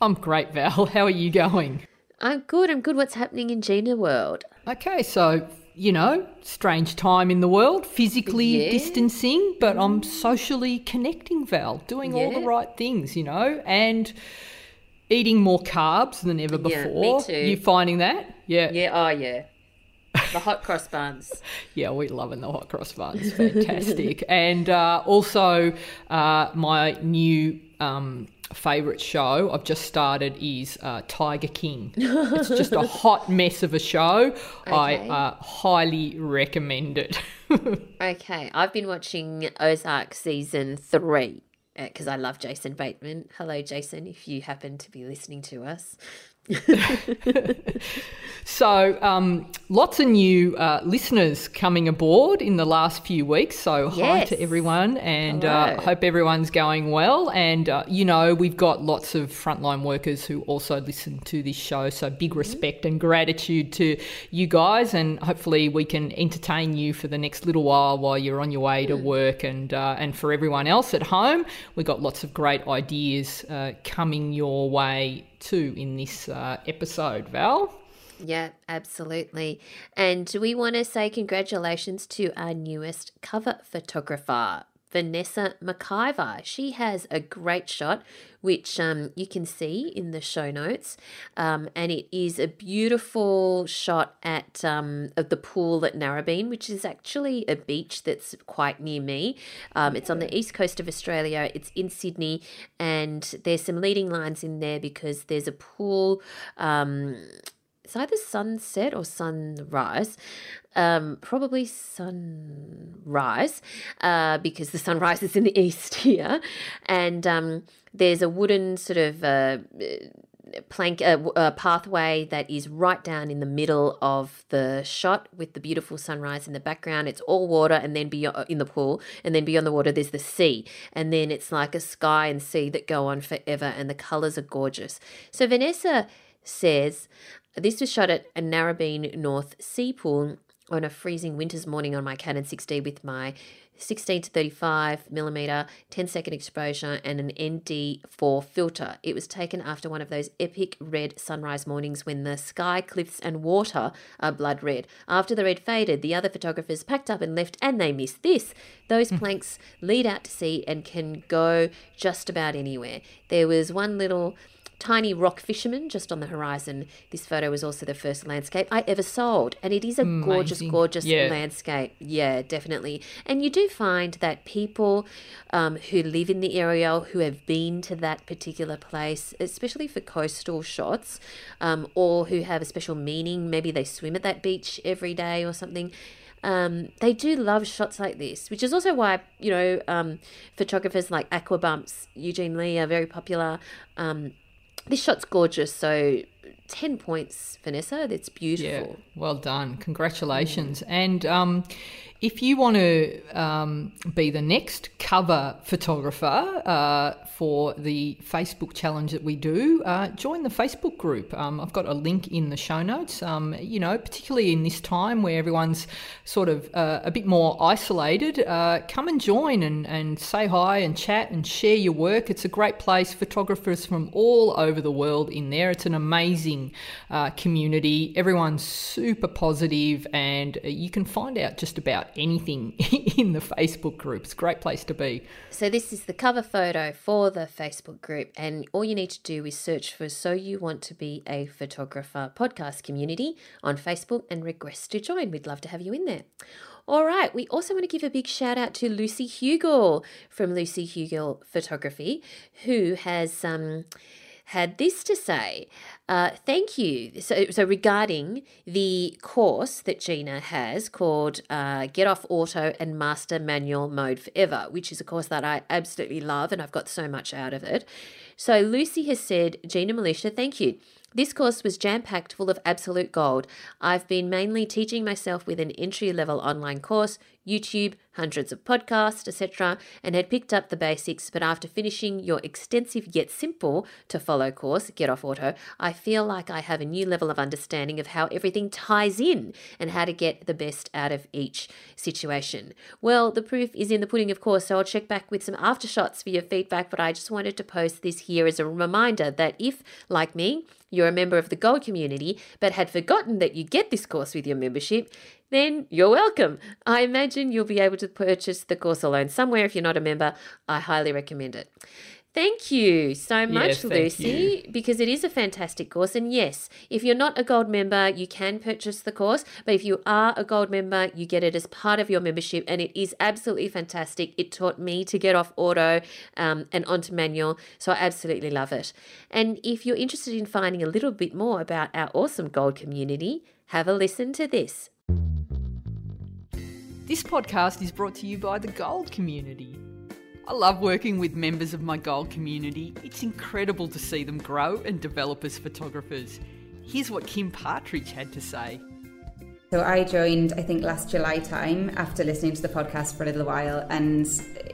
I'm great, Val. How are you going? I'm good. What's happening in Gina world? Okay, so, you know, strange time in the world, physically distancing, but I'm socially connecting, Val, doing all the right things, you know, and eating more carbs than ever before. Me too. You finding that? Yeah. The hot cross buns. Yeah, we're loving the hot cross buns. Fantastic. And also my new favourite show I've just started is Tiger King. It's just a hot mess of a show. Okay. I highly recommend it. Okay. I've been watching Ozark Season 3 because I love Jason Bateman. Hello, Jason, if you happen to be listening to us. So lots of new listeners coming aboard in the last few weeks, so hi to everyone, and hope everyone's going well, and you know, we've got lots of frontline workers who also listen to this show, so big respect and gratitude to you guys, and hopefully we can entertain you for the next little while you're on your way to work, and for everyone else at home, we've got lots of great ideas coming your way too in this episode, Val. Yeah, absolutely. And we want to say congratulations to our newest cover photographer, Vanessa McIver. She has a great shot, which you can see in the show notes. And it is a beautiful shot at of the pool at Narrabeen, which is actually a beach that's quite near me. It's on the east coast of Australia. It's in Sydney. And there's some leading lines in there because there's a pool. It's either sunset or sunrise, probably sunrise, because the sun rises in the east here. And there's a wooden sort of plank pathway that is right down in the middle of the shot with the beautiful sunrise in the background. It's all water, and then beyond, in the pool, and then beyond the water there's the sea, and then it's like a sky and sea that go on forever, and the colours are gorgeous. So Vanessa says, "This was shot at a Narrabeen North Sea pool on a freezing winter's morning on my Canon 6D with my 16 to 35 millimeter 10-second exposure and an ND4 filter. It was taken after one of those epic red sunrise mornings when the sky, cliffs and water are blood red. After the red faded, the other photographers packed up and left, and they missed this. Those planks lead out to sea and can go just about anywhere. There was one little tiny rock fisherman just on the horizon. This photo was also the first landscape I ever sold." And it is a amazing, gorgeous landscape. Yeah, definitely. And you do find that people who live in the area, who have been to that particular place, especially for coastal shots, or who have a special meaning, maybe they swim at that beach every day or something, they do love shots like this, which is also why, you know, photographers like Aquabumps, Eugene Lee are very popular. This shot's gorgeous, so 10 points, Vanessa. That's beautiful. Yeah, well done. Congratulations. And if you want to be the next cover photographer for the Facebook challenge that we do, join the Facebook group. I've got a link in the show notes, you know, particularly in this time where everyone's sort of a bit more isolated. Come and join and say hi and chat and share your work. It's a great place. Photographers from all over the world in there. It's an amazing amazing community. Everyone's super positive, and you can find out just about anything in the Facebook group. It's a great place to be. So this is the cover photo for the Facebook group, and all you need to do is search for So You Want to Be a Photographer podcast community on Facebook and request to join. We'd love to have you in there. All right, we also want to give a big shout out to Lucy Hugall from Lucy Hugall Photography, who has had this to say. Thank you. So regarding the course that Gina has called Get Off Auto and Master Manual Mode Forever, which is a course that I absolutely love and I've got so much out of it. So Lucy has said, Gina Milicia, thank you. This course was jam-packed full of absolute gold. I've been mainly teaching myself with an entry-level online course, YouTube, hundreds of podcasts, etc., and had picked up the basics, but after finishing your extensive yet simple-to-follow course, Get Off Auto, I feel like I have a new level of understanding of how everything ties in and how to get the best out of each situation. Well, the proof is in the pudding, of course, so I'll check back with some aftershots for your feedback, but I just wanted to post this here as a reminder that if, like me, you're a member of the Gold community but had forgotten that you get this course with your membership, then you're welcome. I imagine you'll be able to purchase the course alone somewhere if you're not a member. I highly recommend it. Thank you so much, Lucy, because it is a fantastic course. And yes, if you're not a Gold member, you can purchase the course. But if you are a Gold member, you get it as part of your membership, and it is absolutely fantastic. It taught me to get off auto and onto manual, so I absolutely love it. And if you're interested in finding a little bit more about our awesome Gold community, have a listen to this. This podcast is brought to you by the Gold community. I love working with members of my Gold community. It's incredible to see them grow and develop as photographers. Here's what Kim Partridge had to say. So I joined, I think, last July time after listening to the podcast for a little while, and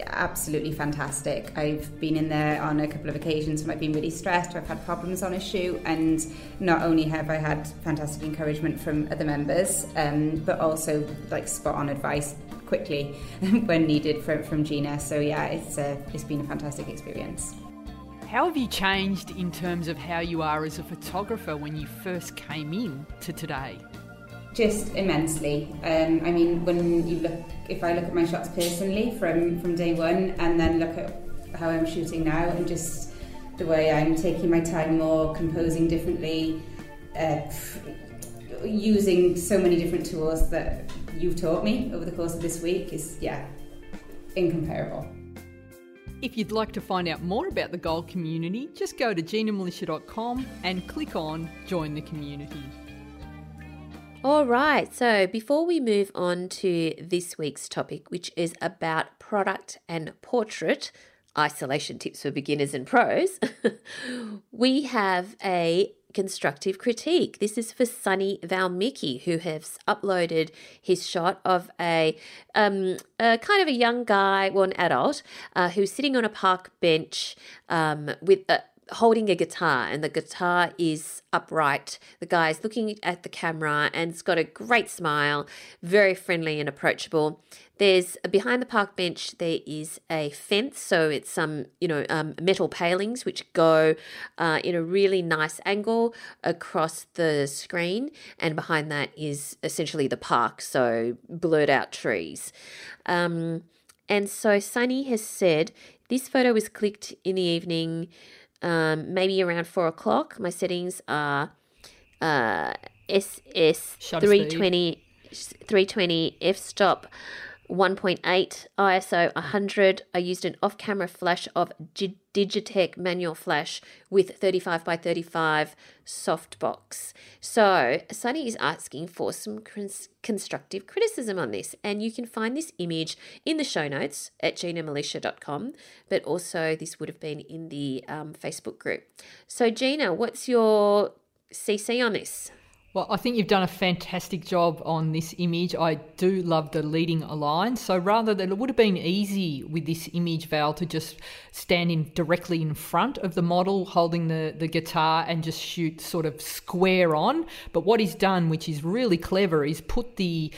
absolutely fantastic. I've been in there on a couple of occasions when I've been really stressed or I've had problems on a shoot, and not only have I had fantastic encouragement from other members, but also like spot-on advice quickly when needed from Gina. So yeah, it's been a fantastic experience. How have you changed in terms of how you are as a photographer when you first came in to today? Just immensely. I mean, when you look, if I look at my shots personally from day one, and then look at how I'm shooting now, and just the way I'm taking my time more, composing differently, using so many different tools that you've taught me over the course of this week is, yeah, incomparable. If you'd like to find out more about the Gold community, just go to ginamilicia.com and click on Join the Community. All right, so before we move on to this week's topic, which is about product and portrait isolation tips for beginners and pros, we have a constructive critique. This is for Sonny Valmiki, who has uploaded his shot of a kind of a young guy, well, an adult, who's sitting on a park bench holding a guitar, and the guitar is upright. The guy's looking at the camera and it's got a great smile, very friendly and approachable. There's behind the park bench, there is a fence, so it's some metal palings which go in a really nice angle across the screen, and behind that is essentially the park, so blurred out trees. And so Sonny has said, this photo was clicked in the evening, maybe around 4 o'clock. My settings are SS 320 f-stop 1.8, ISO 100. I used an off-camera flash of Digitech manual flash with 35 by 35 softbox. So Sonny is asking for some constructive criticism on this, and you can find this image in the show notes at ginamilicia.com, but also this would have been in the Facebook group. So Gina, what's your CC on this? Well, I think you've done a fantastic job on this image. I do love the leading align. So rather than, it would have been easy with this image, Val, to just stand in directly in front of the model holding the guitar and just shoot sort of square on. But what he's done, which is really clever, is put the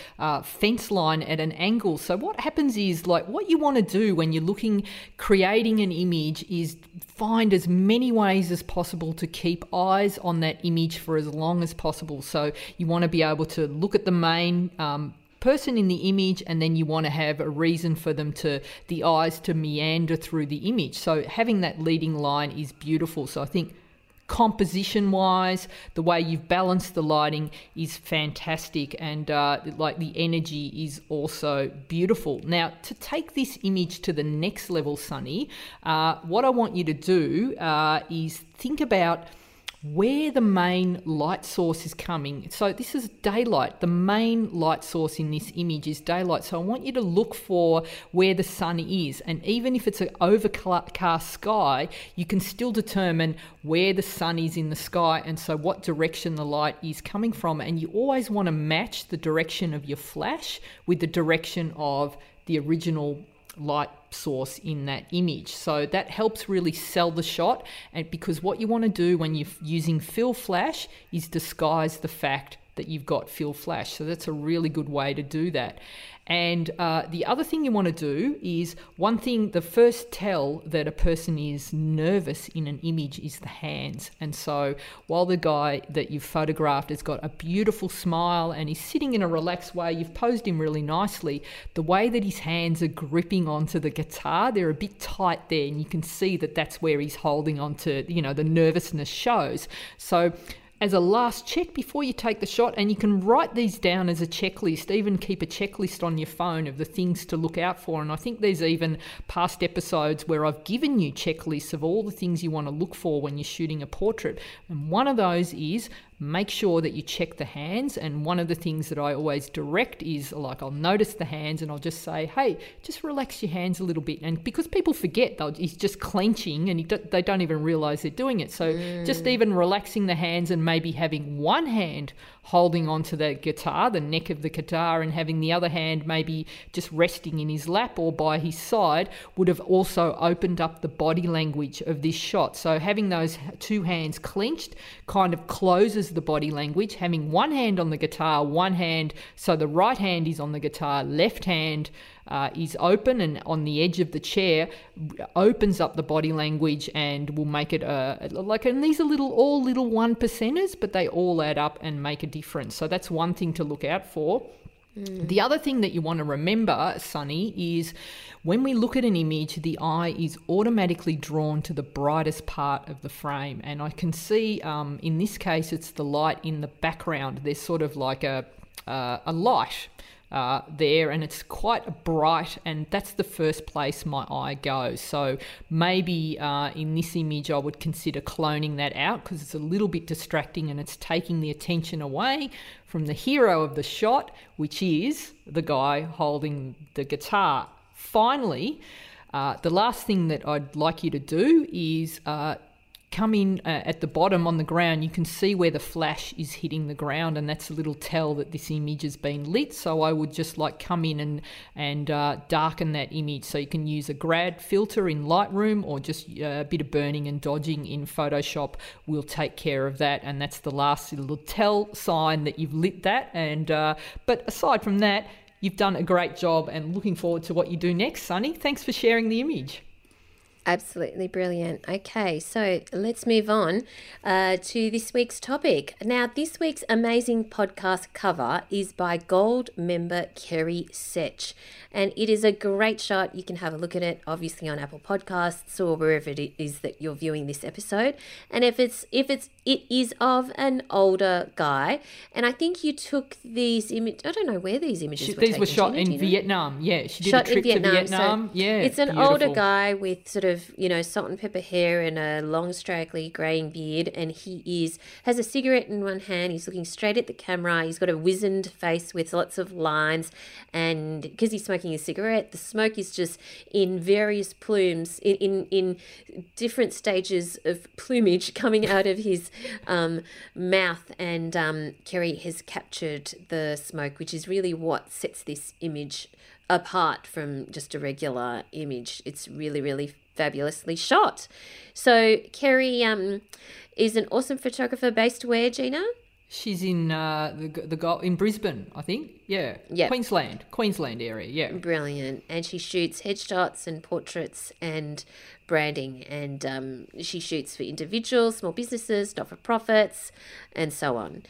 fence line at an angle. So what happens is, like, what you want to do when you're looking, creating an image is find as many ways as possible to keep eyes on that image for as long as possible. So you want to be able to look at the main person in the image, and then you want to have a reason for them to, the eyes to meander through the image. So having that leading line is beautiful. So I think composition wise, the way you've balanced the lighting is fantastic, and like the energy is also beautiful. Now, to take this image to the next level, Sonny, what I want you to do is think about where the main light source is coming. So this is daylight. The main light source in this image is daylight. So I want you to look for where the sun is. And even if it's an overcast sky, you can still determine where the sun is in the sky, and so what direction the light is coming from. And you always want to match the direction of your flash with the direction of the original light source in that image. So that helps really sell the shot, and because what you want to do when you're using fill flash is disguise the fact that you've got fill flash. So that's a really good way to do that. And the other thing you want to do is, one thing, the first tell that a person is nervous in an image is the hands. And so while the guy that you've photographed has got a beautiful smile and he's sitting in a relaxed way, you've posed him really nicely, the way that his hands are gripping onto the guitar, they're a bit tight there, and you can see that that's where he's holding onto, you know, the nervousness shows. So as a last check before you take the shot, and you can write these down as a checklist, even keep a checklist on your phone of the things to look out for. And I think there's even past episodes where I've given you checklists of all the things you want to look for when you're shooting a portrait. And one of those is, make sure that you check the hands. And one of the things that I always direct is, like, I'll notice the hands and I'll just say, hey, just relax your hands a little bit. And because people forget, he's just clenching, and they don't even realize they're doing it. So just even relaxing the hands, and maybe having one hand holding onto the guitar, the neck of the guitar, and having the other hand maybe just resting in his lap or by his side, would have also opened up the body language of this shot. So having those two hands clenched kind of closes the body language. Having one hand on the guitar, one hand, so the right hand is on the guitar, left hand is open and on the edge of the chair, opens up the body language and will make it like, and these are all little 1%ers, but they all add up and make a difference. So that's one thing to look out for. The other thing that you want to remember, Sonny, is when we look at an image, the eye is automatically drawn to the brightest part of the frame. And I can see in this case, it's the light in the background. There's sort of like a light there, and it's quite bright, and that's the first place my eye goes. So maybe in this image I would consider cloning that out, because it's a little bit distracting and it's taking the attention away from the hero of the shot, which is the guy holding the guitar. Finally, the last thing that I'd like you to do is come in at the bottom on the ground. You can see where the flash is hitting the ground, and that's a little tell that this image has been lit. So I would just like come in and darken that image. So you can use a grad filter in Lightroom, or just a bit of burning and dodging in Photoshop will take care of that. And that's the last little tell sign that you've lit that. And but aside from that, you've done a great job, and looking forward to what you do next, Sonny. Thanks for sharing the image. Absolutely brilliant. Okay, so let's move on to this week's topic. Now, this week's amazing podcast cover is by Gold member Kerri Setch, and it is a great shot. You can have a look at it, obviously, on Apple Podcasts or wherever it is that you're viewing this episode. And it is of an older guy, and I think you took these images. I don't know where these images were taken. These were shot in Vietnam. Yeah, she did a trip to Vietnam. So yeah, it's an older guy with sort of of, you know, salt and pepper hair and a long straggly greying beard, and he has a cigarette in one hand. He's looking straight at the camera. He's got a wizened face with lots of lines, and because he's smoking a cigarette, the smoke is just in various plumes, in different stages of plumage coming out of his mouth, and Kerri has captured the smoke, which is really what sets this image apart from just a regular image. It's really, really fabulously shot. So Kerri is an awesome photographer based where, Gina? She's in in Brisbane, I think. Yeah. Yep. Queensland area. Yeah. Brilliant. And she shoots headshots and portraits and branding, and she shoots for individuals, small businesses, not-for-profits, and so on.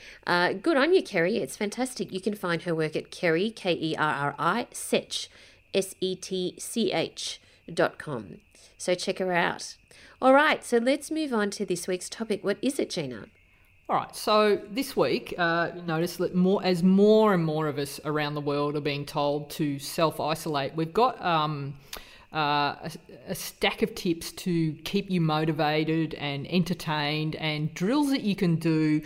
Good on you, Kerri. It's fantastic. You can find her work at Kerri, Kerri, Setch, SETCH.com. So check her out. All right. So let's move on to this week's topic. What is it, Gina? All right, so this week, you notice that more and more of us around the world are being told to self-isolate, we've got a stack of tips to keep you motivated and entertained, and drills that you can do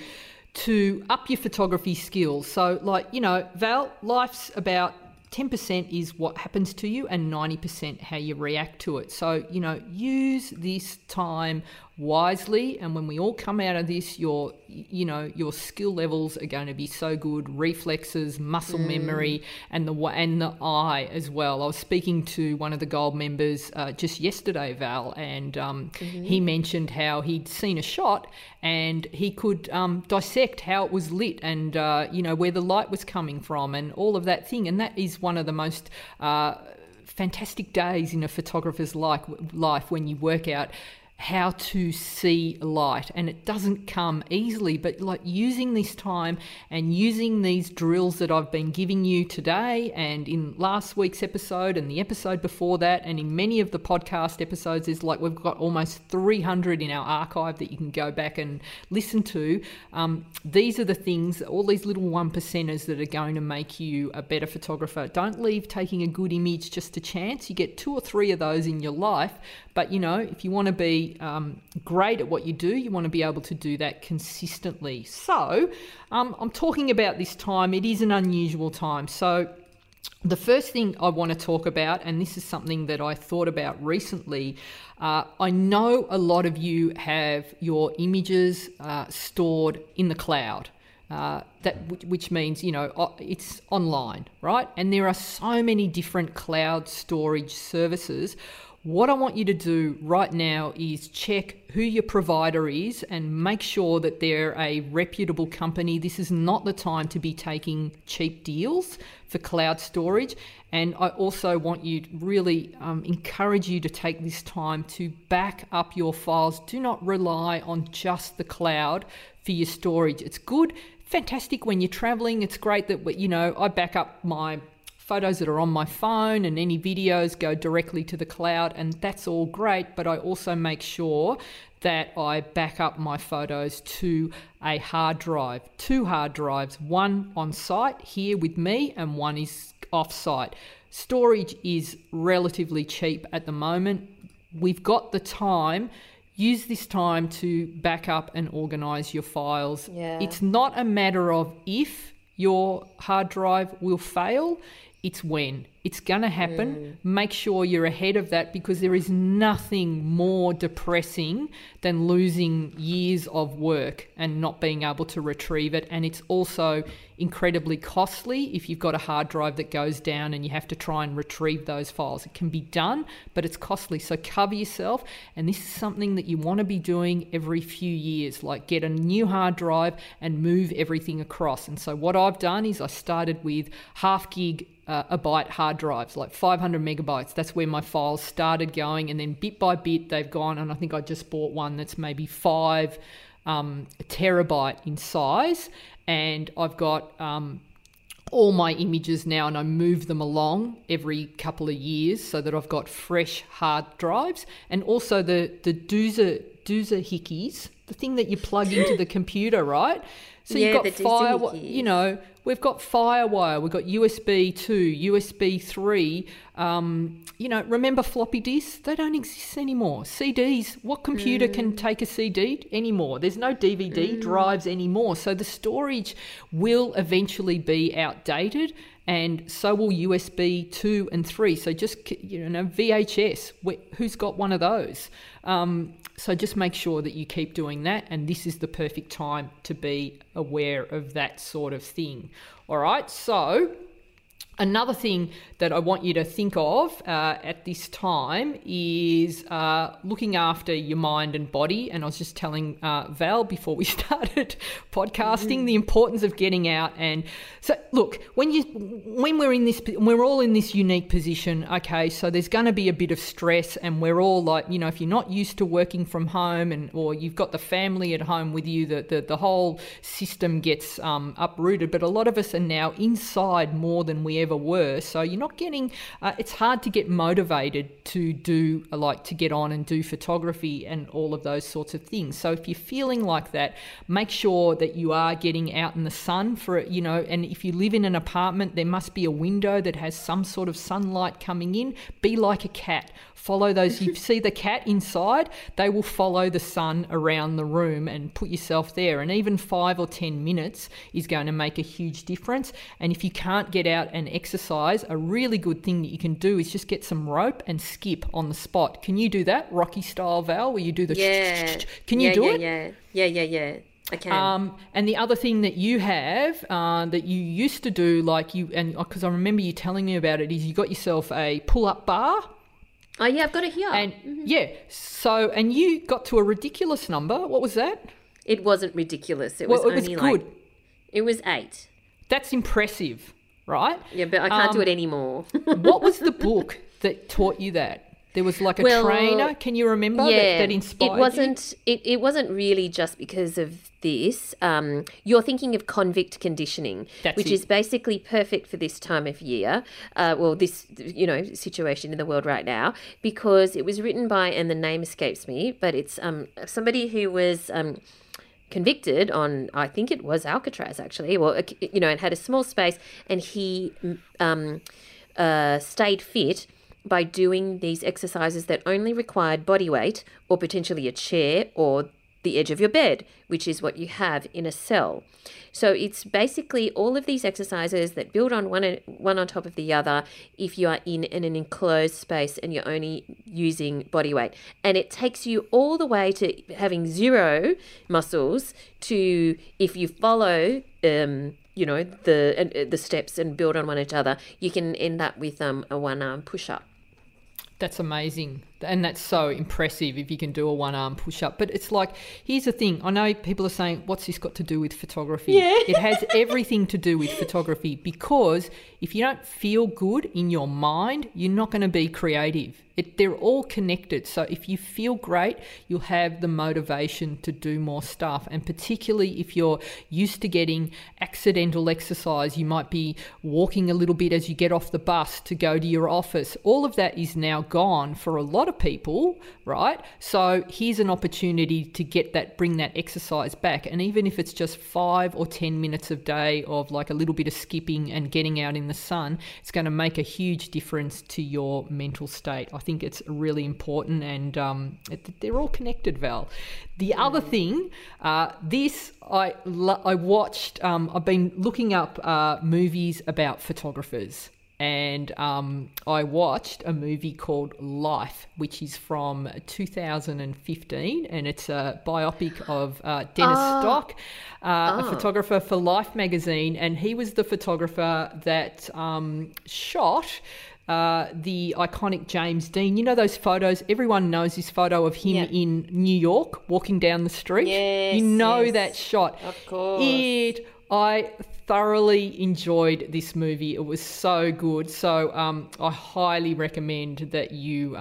to up your photography skills. So, like, you know, Val, life's about 10% is what happens to you and 90% how you react to it. So, you know, use this time wisely, and when we all come out of this, your skill levels are going to be so good, reflexes, muscle memory, and the eye as well. I was speaking to one of the gold members just yesterday, Val, and he mentioned how he'd seen a shot and he could dissect how it was lit and where the light was coming from and all of that thing, and that is one of the most fantastic days in a photographer's life when you work out how to see light. And it doesn't come easily, but like using this time and using these drills that I've been giving you today and in last week's episode and the episode before that and in many of the podcast episodes, is like we've got almost 300 in our archive that you can go back and listen to. These are the things, all these little 1%ers that are going to make you a better photographer. Don't leave taking a good image just to chance. You get 2 or 3 of those in your life, but you know, if you want to be great at what you do, you want to be able to do that consistently. So I'm talking about this time. It is an unusual time. So the first thing I want to talk about, and this is something that I thought about recently, I know a lot of you have your images stored in the cloud. Which means, you know, it's online, right? And there are so many different cloud storage services. What I want you to do right now is check who your provider is and make sure that they're a reputable company. This is not the time to be taking cheap deals for cloud storage. And I also want you to really encourage you to take this time to back up your files. Do not rely on just the cloud for your storage. It's good, fantastic when you're traveling. It's great that, you know, I back up my photos that are on my phone, and any videos go directly to the cloud, and that's all great, but I also make sure that I back up my photos to a hard drive, 2 hard drives, one on site here with me and one is off site. Storage is relatively cheap at the moment. We've got the time. Use this time to back up and organize your files. Yeah. It's not a matter of if your hard drive will fail, it's when. It's going to happen. Make sure you're ahead of that, because there is nothing more depressing than losing years of work and not being able to retrieve it. And it's also incredibly costly if you've got a hard drive that goes down and you have to try and retrieve those files. It can be done, but it's costly. So cover yourself. And this is something that you want to be doing every few years, like get a new hard drive and move everything across. And so what I've done is I started with 0.5 gig a byte hard drives, like 500 megabytes. That's where my files started going, and then bit by bit they've gone, and I think I just bought one that's maybe 5 terabyte in size, and I've got all my images now, and I move them along every couple of years so that I've got fresh hard drives. And also the dooza hickeys the thing that you plug into the computer, right? So yeah, you've got FireWire, you know, we've got FireWire, we've got USB 2, USB 3. You know, remember floppy disks? They don't exist anymore. CDs, what computer can take a CD anymore? There's no DVD drives anymore. So the storage will eventually be outdated, and so will USB 2 and 3. So just, you know, VHS, who's got one of those? So just make sure that you keep doing that, and this is the perfect time to be aware of that sort of thing. All right, so another thing that I want you to think of at this time is looking after your mind and body. And I was just telling Val before we started podcasting the importance of getting out. And so look, we're all in this unique position, okay, so there's going to be a bit of stress, and we're all like, you know, if you're not used to working from home, and or you've got the family at home with you, the whole system gets uprooted. But a lot of us are now inside more than we ever were, so you're not getting it's hard to get motivated to do, like, to get on and do photography and all of those sorts of things. So if you're feeling like that, make sure that you are getting out in the sun for, you know, and if you live in an apartment, there must be a window that has some sort of sunlight coming in. Be like a cat, follow those. You see the cat inside, they will follow the sun around the room, and put yourself there, and even 5 or 10 minutes is going to make a huge difference. And if you can't get out and exercise, a really good thing that you can do is just get some rope and skip on the spot. Can you do that Rocky style, Val, where you do the can you do it? Yeah. I can. And the other thing that you have that you used to do, like you, and because I remember you telling me about it, is you got yourself a pull-up bar. Oh yeah, I've got it here. And yeah, so and you got to a ridiculous number. What was that? It wasn't ridiculous. It was only good. Like, it was 8. That's impressive. Right? Yeah, but I can't do it anymore. What was the book that taught you that? There was like a trainer, can you remember, that inspired you? It wasn't really just because of this. You're thinking of Convict Conditioning, which is basically perfect for this time of year, this, you know, situation in the world right now, because it was written by, and the name escapes me, but it's somebody who was... convicted on, I think it was Alcatraz actually, well, you know, it had a small space, and he stayed fit by doing these exercises that only required body weight or potentially a chair or the edge of your bed, which is what you have in a cell. So it's basically all of these exercises that build on one on top of the other if you are in an enclosed space and you're only using body weight. And it takes you all the way to having 0 muscles to, if you follow you know, the steps and build on one another, you can end up with a one-arm push-up. That's amazing. And that's so impressive if you can do a one-arm push-up. But it's like, here's the thing. I know people are saying, what's this got to do with photography? Yeah. It has everything to do with photography, because if you don't feel good in your mind, you're not going to be creative. They're all connected. So if you feel great, you'll have the motivation to do more stuff. And particularly if you're used to getting accidental exercise, you might be walking a little bit as you get off the bus to go to your office. All of that is now gone for a lot of people, right? So here's an opportunity to get that, bring that exercise back. And even if it's just 5 or 10 minutes a day of like a little bit of skipping and getting out in the sun, it's going to make a huge difference to your mental state. I think it's really important, and they're all connected, Val. The other thing, I watched, I've been looking up movies about photographers. And I watched a movie called Life, which is from 2015, and it's a biopic of Dennis Stock, a photographer for Life magazine, and he was the photographer that shot the iconic James Dean. You know those photos, everyone knows this photo of him in New York walking down the street. Yes, you know that shot. Of course. I thoroughly enjoyed this movie. It was so good. So I highly recommend that you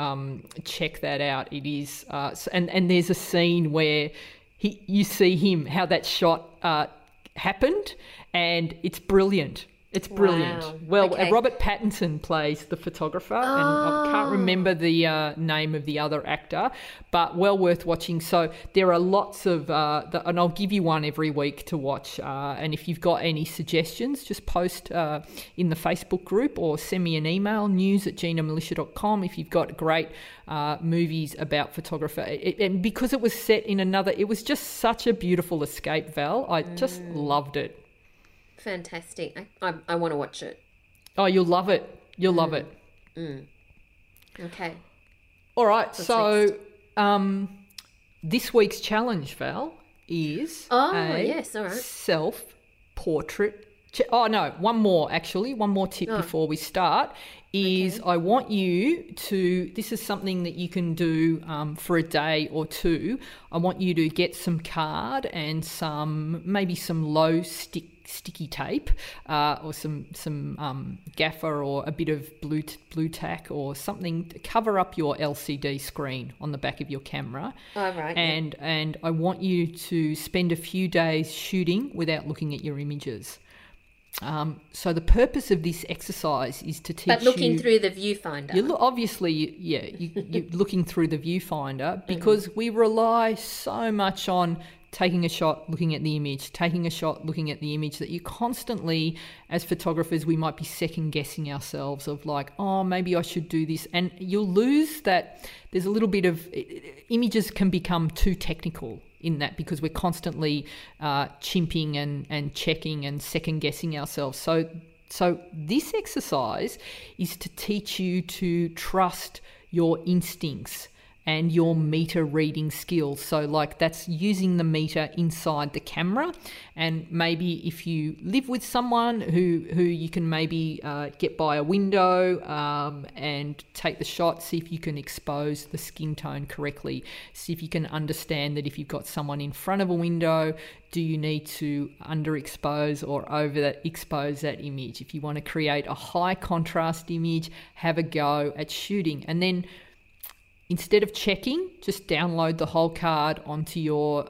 check that out. It is and there's a scene where you see him, how that shot happened, and it's brilliant. It's brilliant. Wow. Well, okay. Robert Pattinson plays the photographer, and I can't remember the name of the other actor, but well worth watching. So there are lots of, and I'll give you one every week to watch. And if you've got any suggestions, just post in the Facebook group or send me an email, news@ginamilicia.com, if you've got great movies about photographer. And because it was set in another, it was just such a beautiful escape, Val. I just loved it. Fantastic. I want to watch it. Oh, you'll love it. You'll love it. Mm. Okay. All right. What's so this week's challenge, Val, is self-portrait. One more, actually. One more tip before we start is I want you to, this is something that you can do for a day or two. I want you to get some card and maybe some low sticky tape or some gaffer or a bit of blue tack or something to cover up your LCD screen on the back of your camera. Oh, right. And I want you to spend a few days shooting without looking at your images. So the purpose of this exercise is to teach you... But looking through the viewfinder. You're looking through the viewfinder because we rely so much on taking a shot, looking at the image, taking a shot, looking at the image, that you constantly, as photographers, we might be second-guessing ourselves of like, oh, maybe I should do this. And you'll lose that. There's a little bit of... Images can become too technical in that because we're constantly chimping and checking and second-guessing ourselves. So this exercise is to teach you to trust your instincts and your meter reading skills. So like that's using the meter inside the camera, and maybe if you live with someone who you can maybe get by a window and take the shot, see if you can expose the skin tone correctly, see if you can understand that if you've got someone in front of a window, do you need to underexpose or overexpose that image? If you want to create a high contrast image, have a go at shooting. And then instead of checking, just download the whole card onto your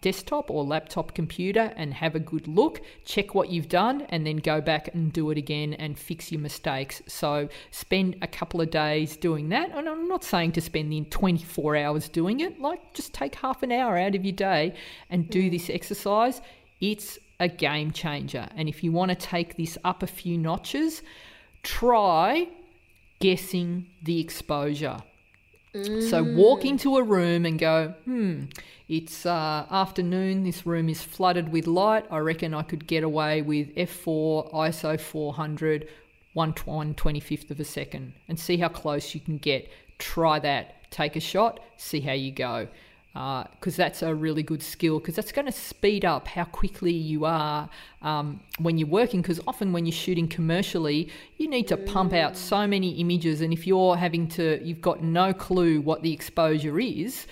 desktop or laptop computer and have a good look, check what you've done, and then go back and do it again and fix your mistakes. So spend a couple of days doing that. And I'm not saying to spend the 24 hours doing it. Like, just take half an hour out of your day and do this exercise. It's a game changer. And if you want to take this up a few notches, try guessing the exposure. So walk into a room and go, it's afternoon, this room is flooded with light, I reckon I could get away with f4, ISO 400, 1/25th of a second, and see how close you can get. Try that, take a shot, see how you go, because that's a really good skill, because that's going to speed up how quickly you are when you're working, because often when you're shooting commercially you need to pump out so many images, and if you've got no clue what the exposure is,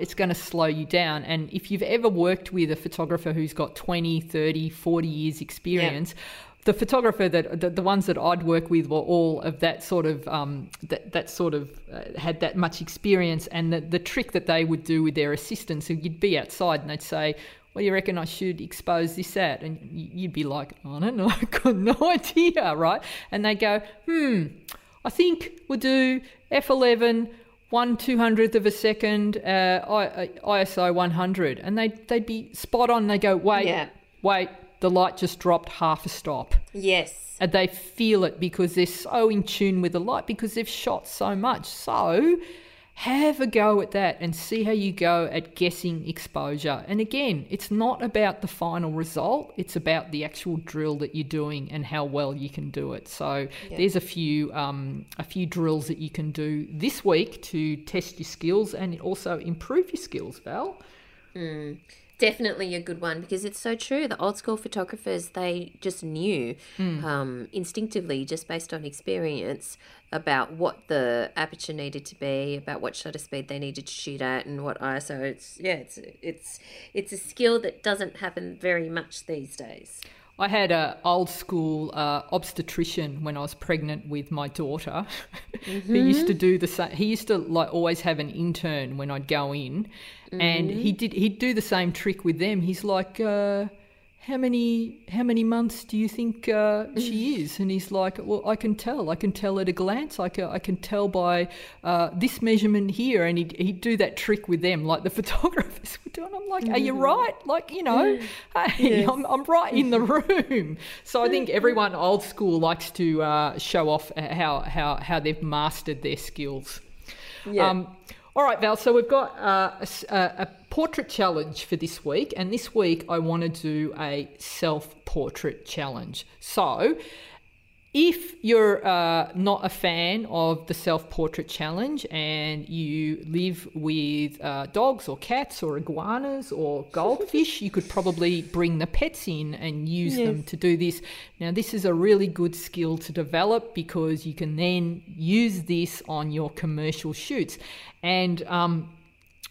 it's going to slow you down. And if you've ever worked with a photographer who's got 20, 30, 40 years experience, the photographer the ones that I'd work with were all of that sort of had that much experience, and the trick that they would do with their assistants, so you'd be outside and they'd say, "Well, you reckon I should expose this at?" And you'd be like, "I don't know, I've got no idea," right? And they go, I think we'll do f11, 1/200th of a second, ISO 100," and they'd be spot on. They go, "Wait." The light just dropped half a stop. Yes. And they feel it because they're so in tune with the light because they've shot so much. So have a go at that and see how you go at guessing exposure. And again, it's not about the final result. It's about the actual drill that you're doing and how well you can do it. So there's a few drills that you can do this week to test your skills and also improve your skills, Val. Definitely a good one, because it's so true. The old school photographers, they just knew instinctively, just based on experience, about what the aperture needed to be, about what shutter speed they needed to shoot at, and what ISO. It's a skill that doesn't happen very much these days. I had an old school obstetrician when I was pregnant with my daughter. He used to do the same. He used to always have an intern when I'd go in, and he'd do the same trick with them. He's like, How many months do you think she is? And he's like, well, I can tell at a glance. I can tell by this measurement here. And he'd do that trick with them, like the photographers were doing. I'm like, are you right? Like, you know, hey, yes. I'm right in the room. So I think everyone old school likes to show off how they've mastered their skills. Yeah. All right, Val, so we've got a portrait challenge for this week, and this week I want to do a self-portrait challenge. So if you're not a fan of the self-portrait challenge and you live with dogs or cats or iguanas or goldfish, you could probably bring the pets in and use them to do this. Now, this is a really good skill to develop because you can then use this on your commercial shoots. And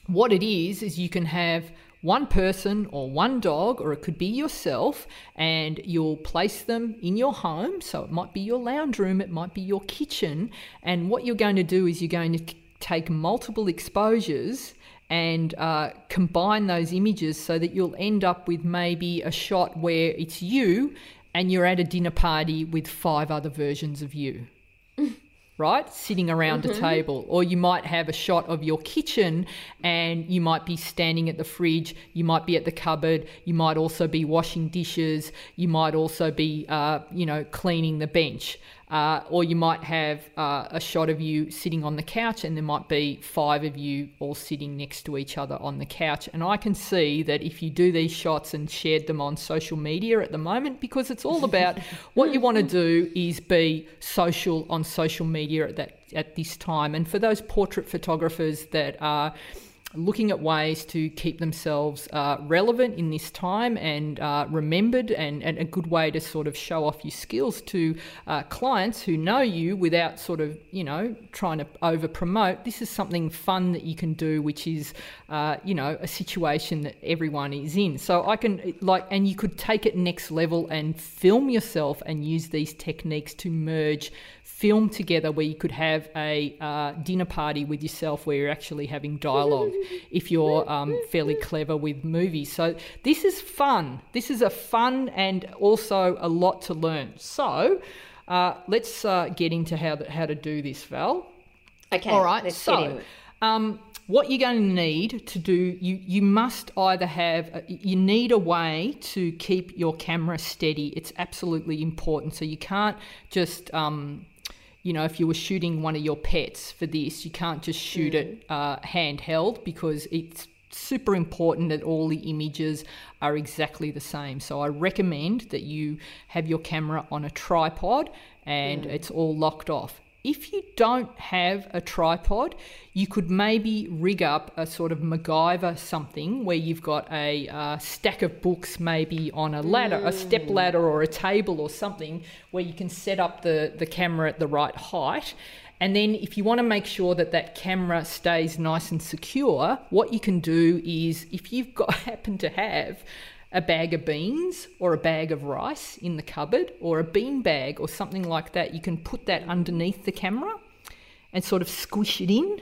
what it is you can have one person or one dog, or it could be yourself, and you'll place them in your home. So it might be your lounge room, it might be your kitchen. And what you're going to do is you're going to take multiple exposures and combine those images so that you'll end up with maybe a shot where it's you and you're at a dinner party with 5 other versions of you. Right, sitting around a table. Or you might have a shot of your kitchen and you might be standing at the fridge, you might be at the cupboard, you might also be washing dishes, you might also be, cleaning the bench. Or you might have a shot of you sitting on the couch, and there might be 5 of you all sitting next to each other on the couch. And I can see that if you do these shots and shared them on social media at the moment, because it's all about what you want to do is be social on social media at this time. And for those portrait photographers that are looking at ways to keep themselves relevant in this time and remembered, and a good way to sort of show off your skills to clients who know you without sort of, trying to over-promote. This is something fun that you can do, which is, a situation that everyone is in. So I can, and you could take it next level and film yourself and use these techniques to merge film together, where you could have a dinner party with yourself where you're actually having dialogue if you're fairly clever with movies. So this is fun. This is a fun and also a lot to learn. So let's get into how to do this, Val. Okay. All right. So what you're going to need to do, you must either you need a way to keep your camera steady. It's absolutely important. So you can't just... if you were shooting one of your pets for this, you can't just shoot it handheld, because it's super important that all the images are exactly the same. So I recommend that you have your camera on a tripod and it's all locked off. If you don't have a tripod, you could maybe rig up a sort of MacGyver something where you've got a stack of books maybe on a ladder, a step ladder or a table or something, where you can set up the camera at the right height. And then if you want to make sure that camera stays nice and secure, what you can do is, if you've happen to have a bag of beans or a bag of rice in the cupboard, or a bean bag or something like that, you can put that underneath the camera and sort of squish it in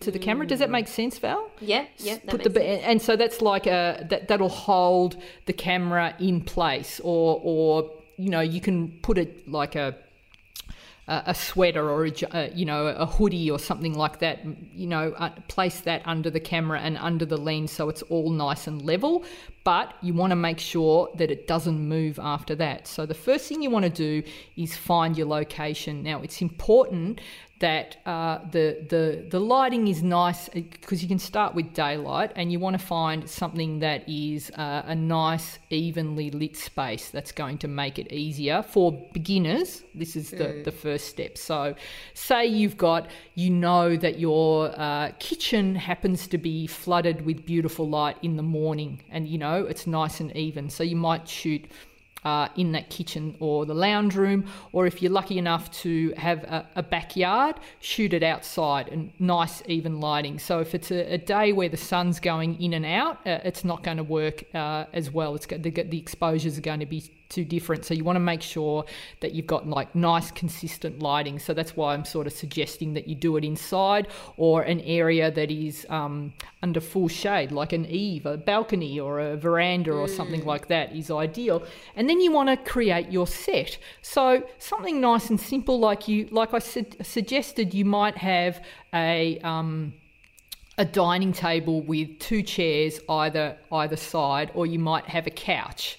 to the camera. Does that make sense, Val? Yeah, that makes sense. And so that's like that'll hold the camera in place, or you can put it like a sweater or a hoodie or something like that, place that under the camera and under the lens so it's all nice and level, but you want to make sure that it doesn't move after that. So the first thing you want to do is find your location. Now, it's important that the lighting is nice, because you can start with daylight, and you want to find something that is a nice evenly lit space. That's going to make it easier for beginners. This is the first step. So say you've got, that your kitchen happens to be flooded with beautiful light in the morning, and it's nice and even. So you might shoot in that kitchen or the lounge room, or if you're lucky enough to have a backyard, shoot it outside and nice even lighting. So if it's a day where the sun's going in and out, it's not going to work as well. The exposures are going to be too different. So you want to make sure that you've got like nice consistent lighting. So that's why I'm sort of suggesting that you do it inside or an area that is under full shade, like an eave, a balcony or a veranda or something like that is ideal. And then you want to create your set. So something nice and simple, like you, like I suggested, you might have a dining table with two chairs either side, or you might have a couch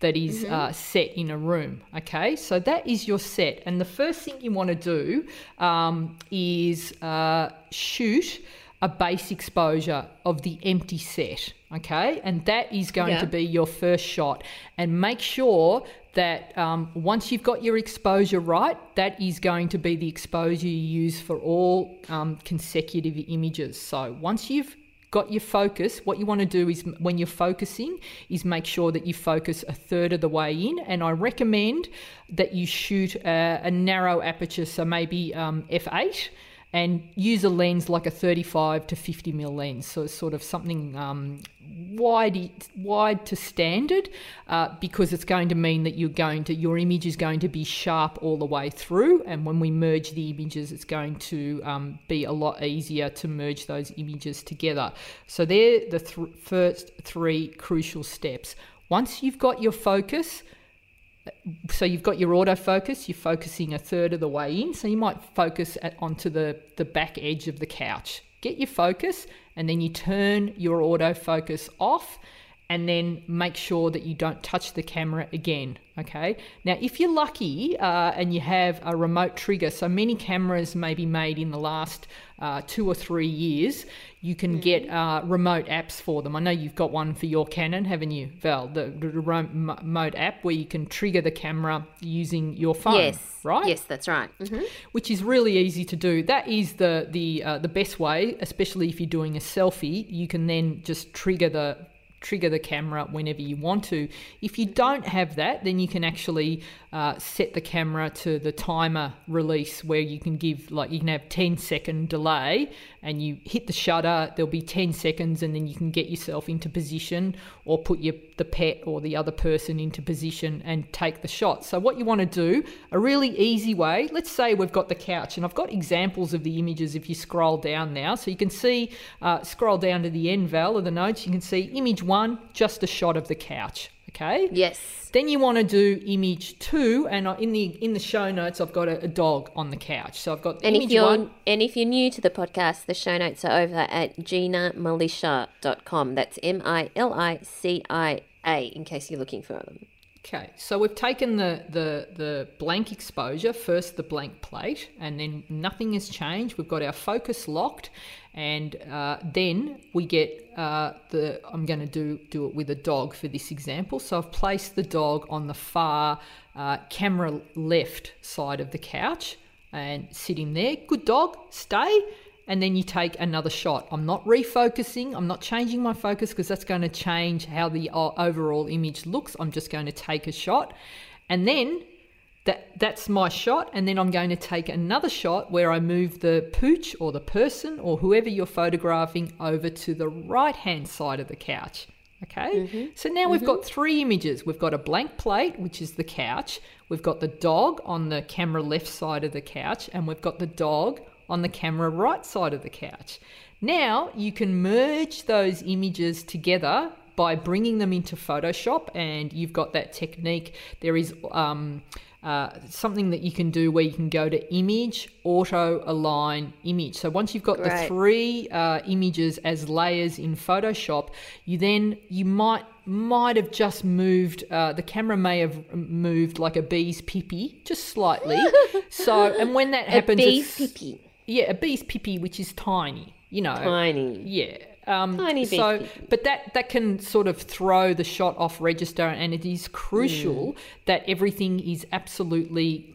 that is set in a room. Okay, so that is your set. And the first thing you want to do is shoot a base exposure of the empty set. Okay, and that is going to be your first shot. And make sure that once you've got your exposure right, that is going to be the exposure you use for all consecutive images. So once you've got your focus, what you want to do is when you're focusing is make sure that you focus a third of the way in, and I recommend that you shoot a narrow aperture, so maybe f8, and use a lens like a 35 to 50 mil lens, so sort of something wide to standard, because it's going to mean that your image is going to be sharp all the way through, and when we merge the images, it's going to be a lot easier to merge those images together. So they're the first three crucial steps. Once you've got your focus, so you've got your autofocus, you're focusing a third of the way in, so you might focus onto the back edge of the couch. Get your focus, and then you turn your autofocus off, and then make sure that you don't touch the camera again. Okay. Now, if you're lucky and you have a remote trigger, so many cameras may be made in the last 2 or 3 years, you can get remote apps for them. I know you've got one for your Canon, haven't you, Val? The remote app where you can trigger the camera using your phone. Yes. Right? Yes, that's right. Mm-hmm. Which is really easy to do. That is the best way, especially if you're doing a selfie. You can then just trigger the camera whenever you want to. If you don't have that, then you can actually set the camera to the timer release, where you can give, like, you can have 10-second delay, and you hit the shutter, there'll be 10 seconds, and then you can get yourself into position, or put the pet or the other person into position and take the shot. So what you want to do, a really easy way, let's say we've got the couch, and I've got examples of the images if you scroll down now. So you can see, scroll down to the end, Val, of the notes, you can see image 1, just a shot of the couch. Okay. Yes. Then you want to do image 2, and in the show notes I've got a dog on the couch. So I've got image 1. And if you're new to the podcast, the show notes are over at ginamilicia.com. That's MILICIA in case you're looking for them. Okay, so we've taken the blank exposure, first the blank plate, and then nothing has changed. We've got our focus locked, and then we get I'm going to do it with a dog for this example. So I've placed the dog on the far camera left side of the couch and sit him there. Good dog, stay. And then you take another shot. I'm not refocusing. I'm not changing my focus, because that's going to change how the overall image looks. I'm just going to take a shot. And then that's my shot. And then I'm going to take another shot where I move the pooch or the person or whoever you're photographing over to the right-hand side of the couch. Okay? Mm-hmm. So now we've got three images. We've got a blank plate, which is the couch. We've got the dog on the camera left side of the couch. And we've got the dog on the camera right side of the couch. Now you can merge those images together by bringing them into Photoshop, and you've got that technique. There is something that you can do where you can go to image, auto align image. So once you've got the three images as layers in Photoshop, you might have just moved, the camera may have moved like a bee's pippy, just slightly. So, and when that happens, a bee's pippy, which is tiny, you know. Tiny. Yeah. Tiny bit. So, but that can sort of throw the shot off register, and it is crucial that everything is absolutely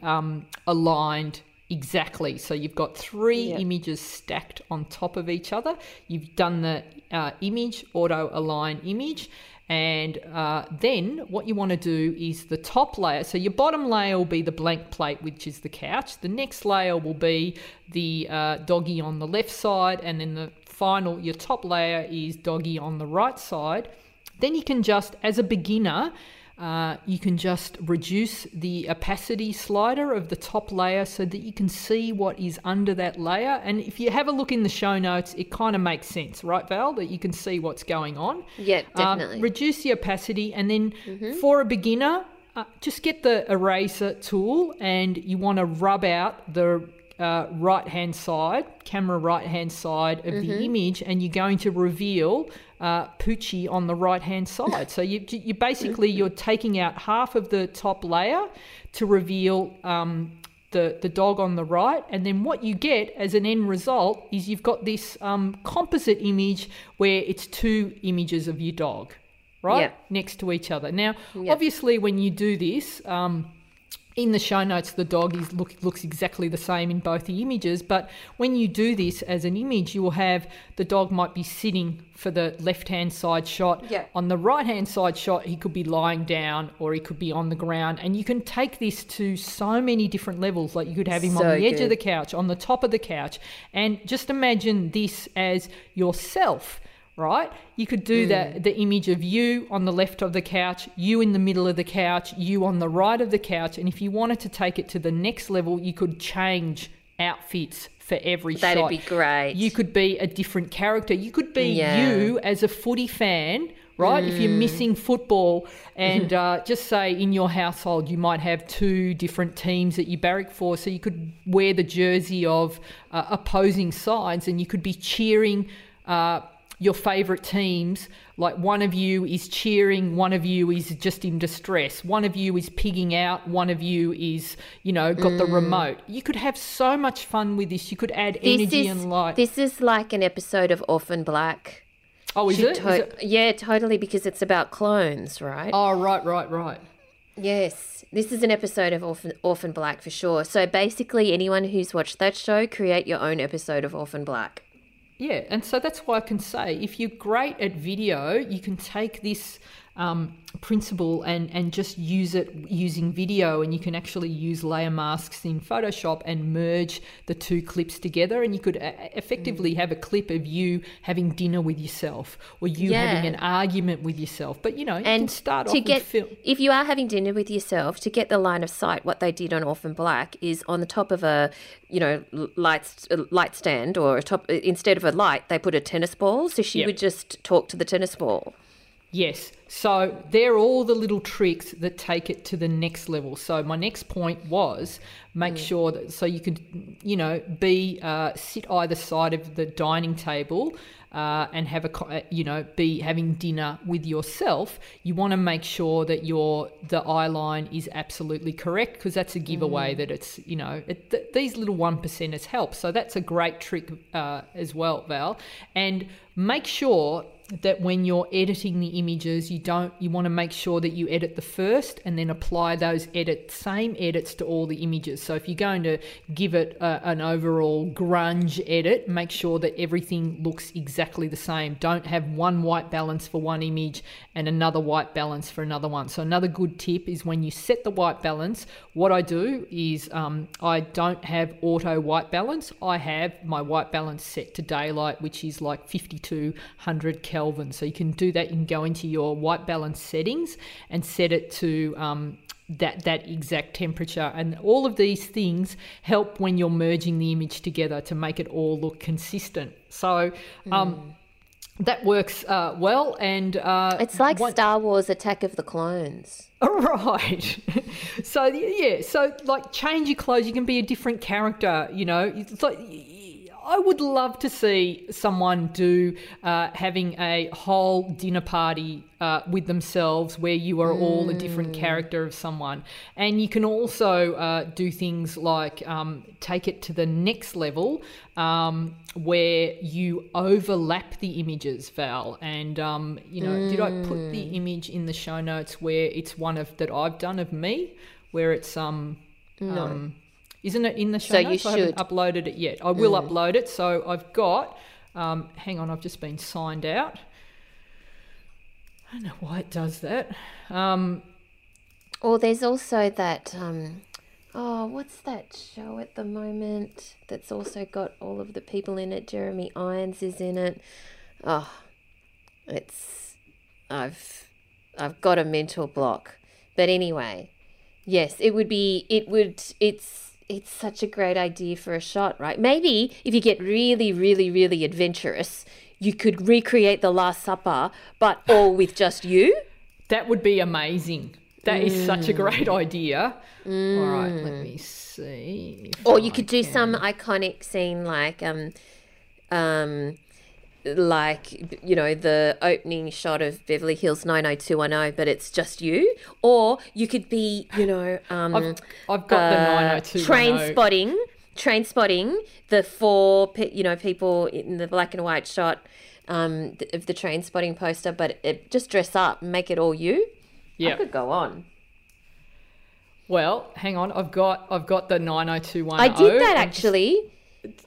aligned exactly. So you've got three images stacked on top of each other. You've done the image, auto align image. And then what you want to do is the top layer. So your bottom layer will be the blank plate, which is the couch. The next layer will be the doggy on the left side. And then your top layer is doggy on the right side. Then you can just, as a beginner, You can just reduce the opacity slider of the top layer so that you can see what is under that layer. And if you have a look in the show notes, it kind of makes sense, right, Val, that you can see what's going on. Yeah, definitely. Reduce the opacity, and then for a beginner, just get the eraser tool, and you want to rub out the right-hand side, camera right-hand side of the image, and you're going to reveal Poochie on the right-hand side. So you basically, you're taking out half of the top layer to reveal the dog on the right, and then what you get as an end result is you've got this composite image where it's two images of your dog, right, next to each other. Now, obviously, when you do this, in the show notes, the dog looks exactly the same in both the images, but when you do this as an image, you will have the dog might be sitting for the left-hand side shot. On the right-hand side shot, he could be lying down or he could be on the ground, and you can take this to so many different levels. Like, you could have him on the edge of the couch, on the top of the couch, and just imagine this as yourself. Right? You could do the image of you on the left of the couch, you in the middle of the couch, you on the right of the couch, and if you wanted to take it to the next level, you could change outfits for every shot. That'd be great. You could be a different character. You could be you as a footy fan, right? If you're missing football, and just say in your household you might have two different teams that you barrack for, so you could wear the jersey of opposing sides, and you could be cheering your favourite teams. Like, one of you is cheering, one of you is just in distress, one of you is pigging out, one of you is, you know, got the remote. You could have so much fun with this. You could add energy and light. This is like an episode of Orphan Black. Oh, is it? Yeah, totally, because it's about clones, right? Oh, right. Yes, this is an episode of Orphan Black for sure. So basically, anyone who's watched that show, create your own episode of Orphan Black. Yeah, and so that's why I can say, if you're great at video, you can take this principle and just use it using video, and you can actually use layer masks in Photoshop and merge the two clips together, and you could effectively have a clip of you having dinner with yourself, or you having an argument with yourself. But, you know, you can start off with film. If you are having dinner with yourself, to get the line of sight, what they did on Orphan Black is on the top of a, you know, light stand, or instead of a light, they put a tennis ball, so she would just talk to the tennis ball. Yes, so they're all the little tricks that take it to the next level. So my next point was make sure that, so you can, you know, be sit either side of the dining table and have a, you know, be having dinner with yourself. You want to make sure that the eye line is absolutely correct, because that's a giveaway that it's, you know, these little 1%ers help. So that's a great trick as well, Val. And make sure that when you're editing the images, you want to make sure that you edit the first and then apply those same edits to all the images. So if you're going to give it an overall grunge edit, make sure that everything looks exactly the same. Don't have one white balance for one image and another white balance for another one. So another good tip is, when you set the white balance, what I do is I don't have auto white balance. I have my white balance set to daylight, which is like 5200 Kelvin. So you can do that. You can go into your white balance settings and set it to that exact temperature, and all of these things help when you're merging the image together to make it all look consistent. So that works well, and it's like Star Wars Attack of the Clones. All right. So yeah, so like, change your clothes. You can be a different character. You know, it's like, I would love to see someone do having a whole dinner party with themselves, where you are all a different character of someone. And you can also do things like take it to the next level, where you overlap the images, Val. And you know, did I put the image in the show notes where it's one of that I've done of me, where it's no. Isn't it in the show notes? I haven't uploaded it yet. I will upload it. So I've got hang on, I've just been signed out. I don't know why it does that. Or there's also that what's that show at the moment that's also got all of the people in it? Jeremy Irons is in it. Oh, I've got a mental block. But anyway, yes, it would be, it's such a great idea for a shot, right? Maybe if you get really, really, really adventurous, you could recreate the Last Supper, but all with just you. That would be amazing. That is such a great idea. All right, let me see. Or you could do some iconic scene like, you know, the opening shot of Beverly Hills 90210, but it's just you. Or you could be, you know, I've got the 90210. Trainspotting, the four, you know, people in the black and white shot of the Trainspotting poster, but just dress up and make it all you. Yeah. I could go on. Well, hang on. I've got the 90210. I did that actually.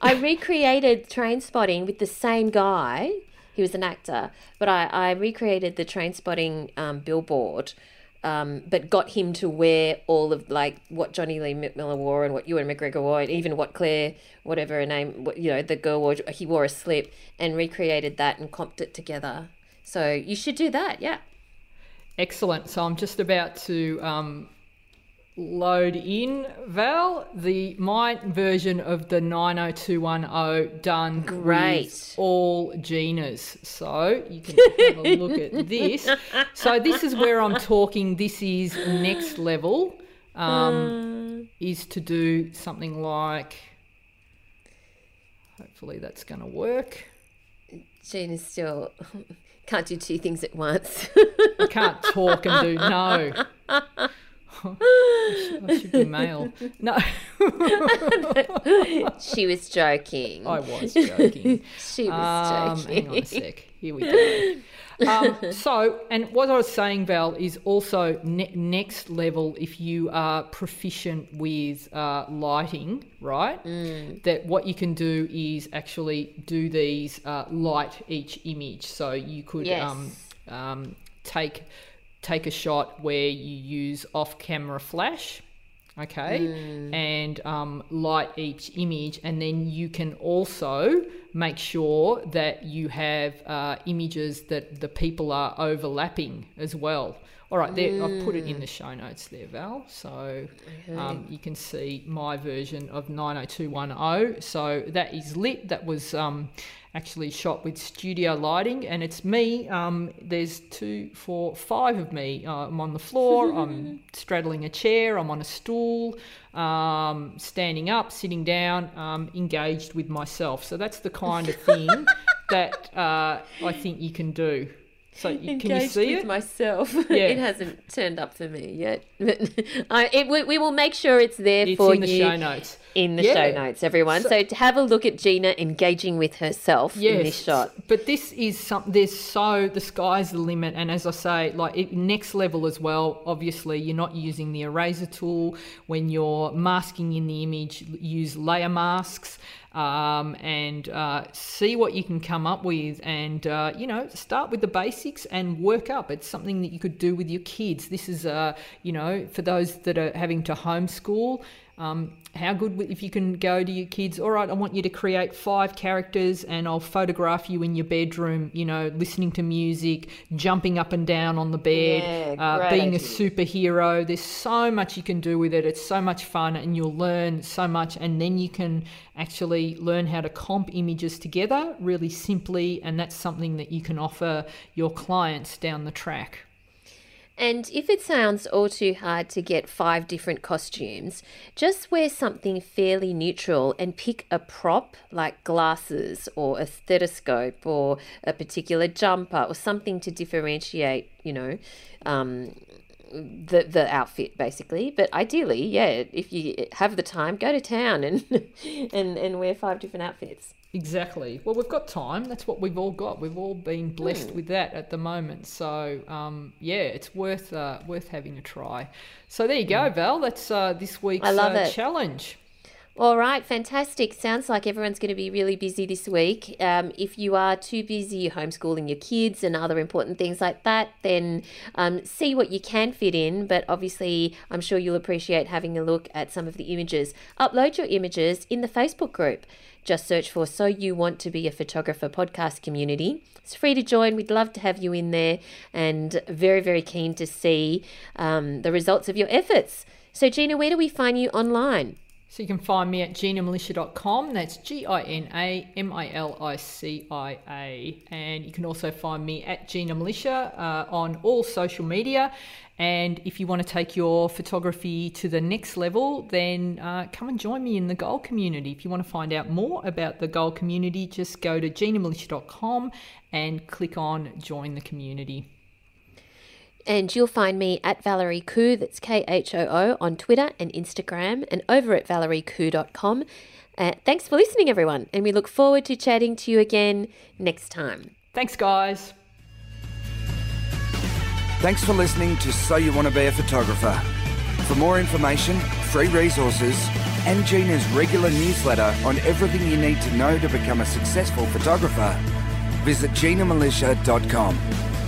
I recreated Trainspotting with the same guy. He was an actor, but I recreated the Trainspotting billboard, but got him to wear all of like what Johnny Lee Miller wore and what Ewan McGregor wore and even what Claire, whatever her name, you know, the girl wore. He wore a slip and recreated that and comped it together. So you should do that, yeah. Excellent. So I'm just about to load in, Val, my version of the 90210 done with all Gina's. So you can have a look at this. So this is where I'm talking. This is next level, is to do something like, hopefully that's going to work. Gina's still... Can't do two things at once. I can't talk and do no. I should be male. No. She was joking. I was joking. She was joking. Hang on a sec. Here we go. And what I was saying, Val, is also next level if you are proficient with lighting, right? That what you can do is actually do these light each image. So you could take a shot where you use off-camera flash, okay, and light each image, and then you can also make sure that you have images that the people are overlapping as well. All right, there, I've put it in the show notes there, Val, so you can see my version of 90210. So that is lit. That was actually shot with studio lighting, and it's me. There's 2, 4, 5 of me. I'm on the floor. I'm straddling a chair. I'm on a stool, standing up, sitting down, engaged with myself. So that's the kind of thing that I think you can do. So can you see it? Myself. Yeah. It hasn't turned up for me yet. We will make sure it's there for you. It's in the show notes. In the show notes, everyone. So have a look at Gina engaging with herself in this shot. But this is something. The sky's the limit. And as I say, like next level as well. Obviously, you're not using the eraser tool when you're masking in the image. Use layer masks. And see what you can come up with and, you know, start with the basics and work up. It's something that you could do with your kids. This is, you know, for those that are having to homeschool, how good if you can go to your kids, all right, I want you to create 5 characters and I'll photograph you in your bedroom, you know, listening to music, jumping up and down on the bed, being a superhero. There's so much you can do with it. It's so much fun and you'll learn so much, and then you can actually learn how to comp images together really simply, and that's something that you can offer your clients down the track. And if it sounds all too hard to get 5 different costumes, just wear something fairly neutral and pick a prop like glasses or a stethoscope or a particular jumper or something to differentiate, you know, the outfit basically. But ideally, yeah, if you have the time, go to town and wear 5 different outfits. Exactly. Well, we've got time. That's what we've all got. We've all been blessed with that at the moment. So, it's worth having a try. So there you go, Val. That's this week's challenge. All right, fantastic. Sounds like everyone's going to be really busy this week. If you are too busy homeschooling your kids and other important things like that, then see what you can fit in. But obviously, I'm sure you'll appreciate having a look at some of the images. Upload your images in the Facebook group. Just search for So You Want to Be a Photographer podcast community. It's free to join. We'd love to have you in there and very, very keen to see the results of your efforts. So Gina, where do we find you online? So you can find me at ginamilicia.com. That's GINAMILICIA. And you can also find me at Gina Milicia on all social media. And if you want to take your photography to the next level, then come and join me in the Gold Community. If you want to find out more about the Gold Community, just go to ginamilicia.com and click on Join the Community. And you'll find me at Valerie Khoo, that's Khoo, on Twitter and Instagram, and over at ValerieKhoo.com. Thanks for listening, everyone, and we look forward to chatting to you again next time. Thanks, guys. Thanks for listening to So You Want to Be a Photographer. For more information, free resources, and Gina's regular newsletter on everything you need to know to become a successful photographer, visit GinaMilicia.com.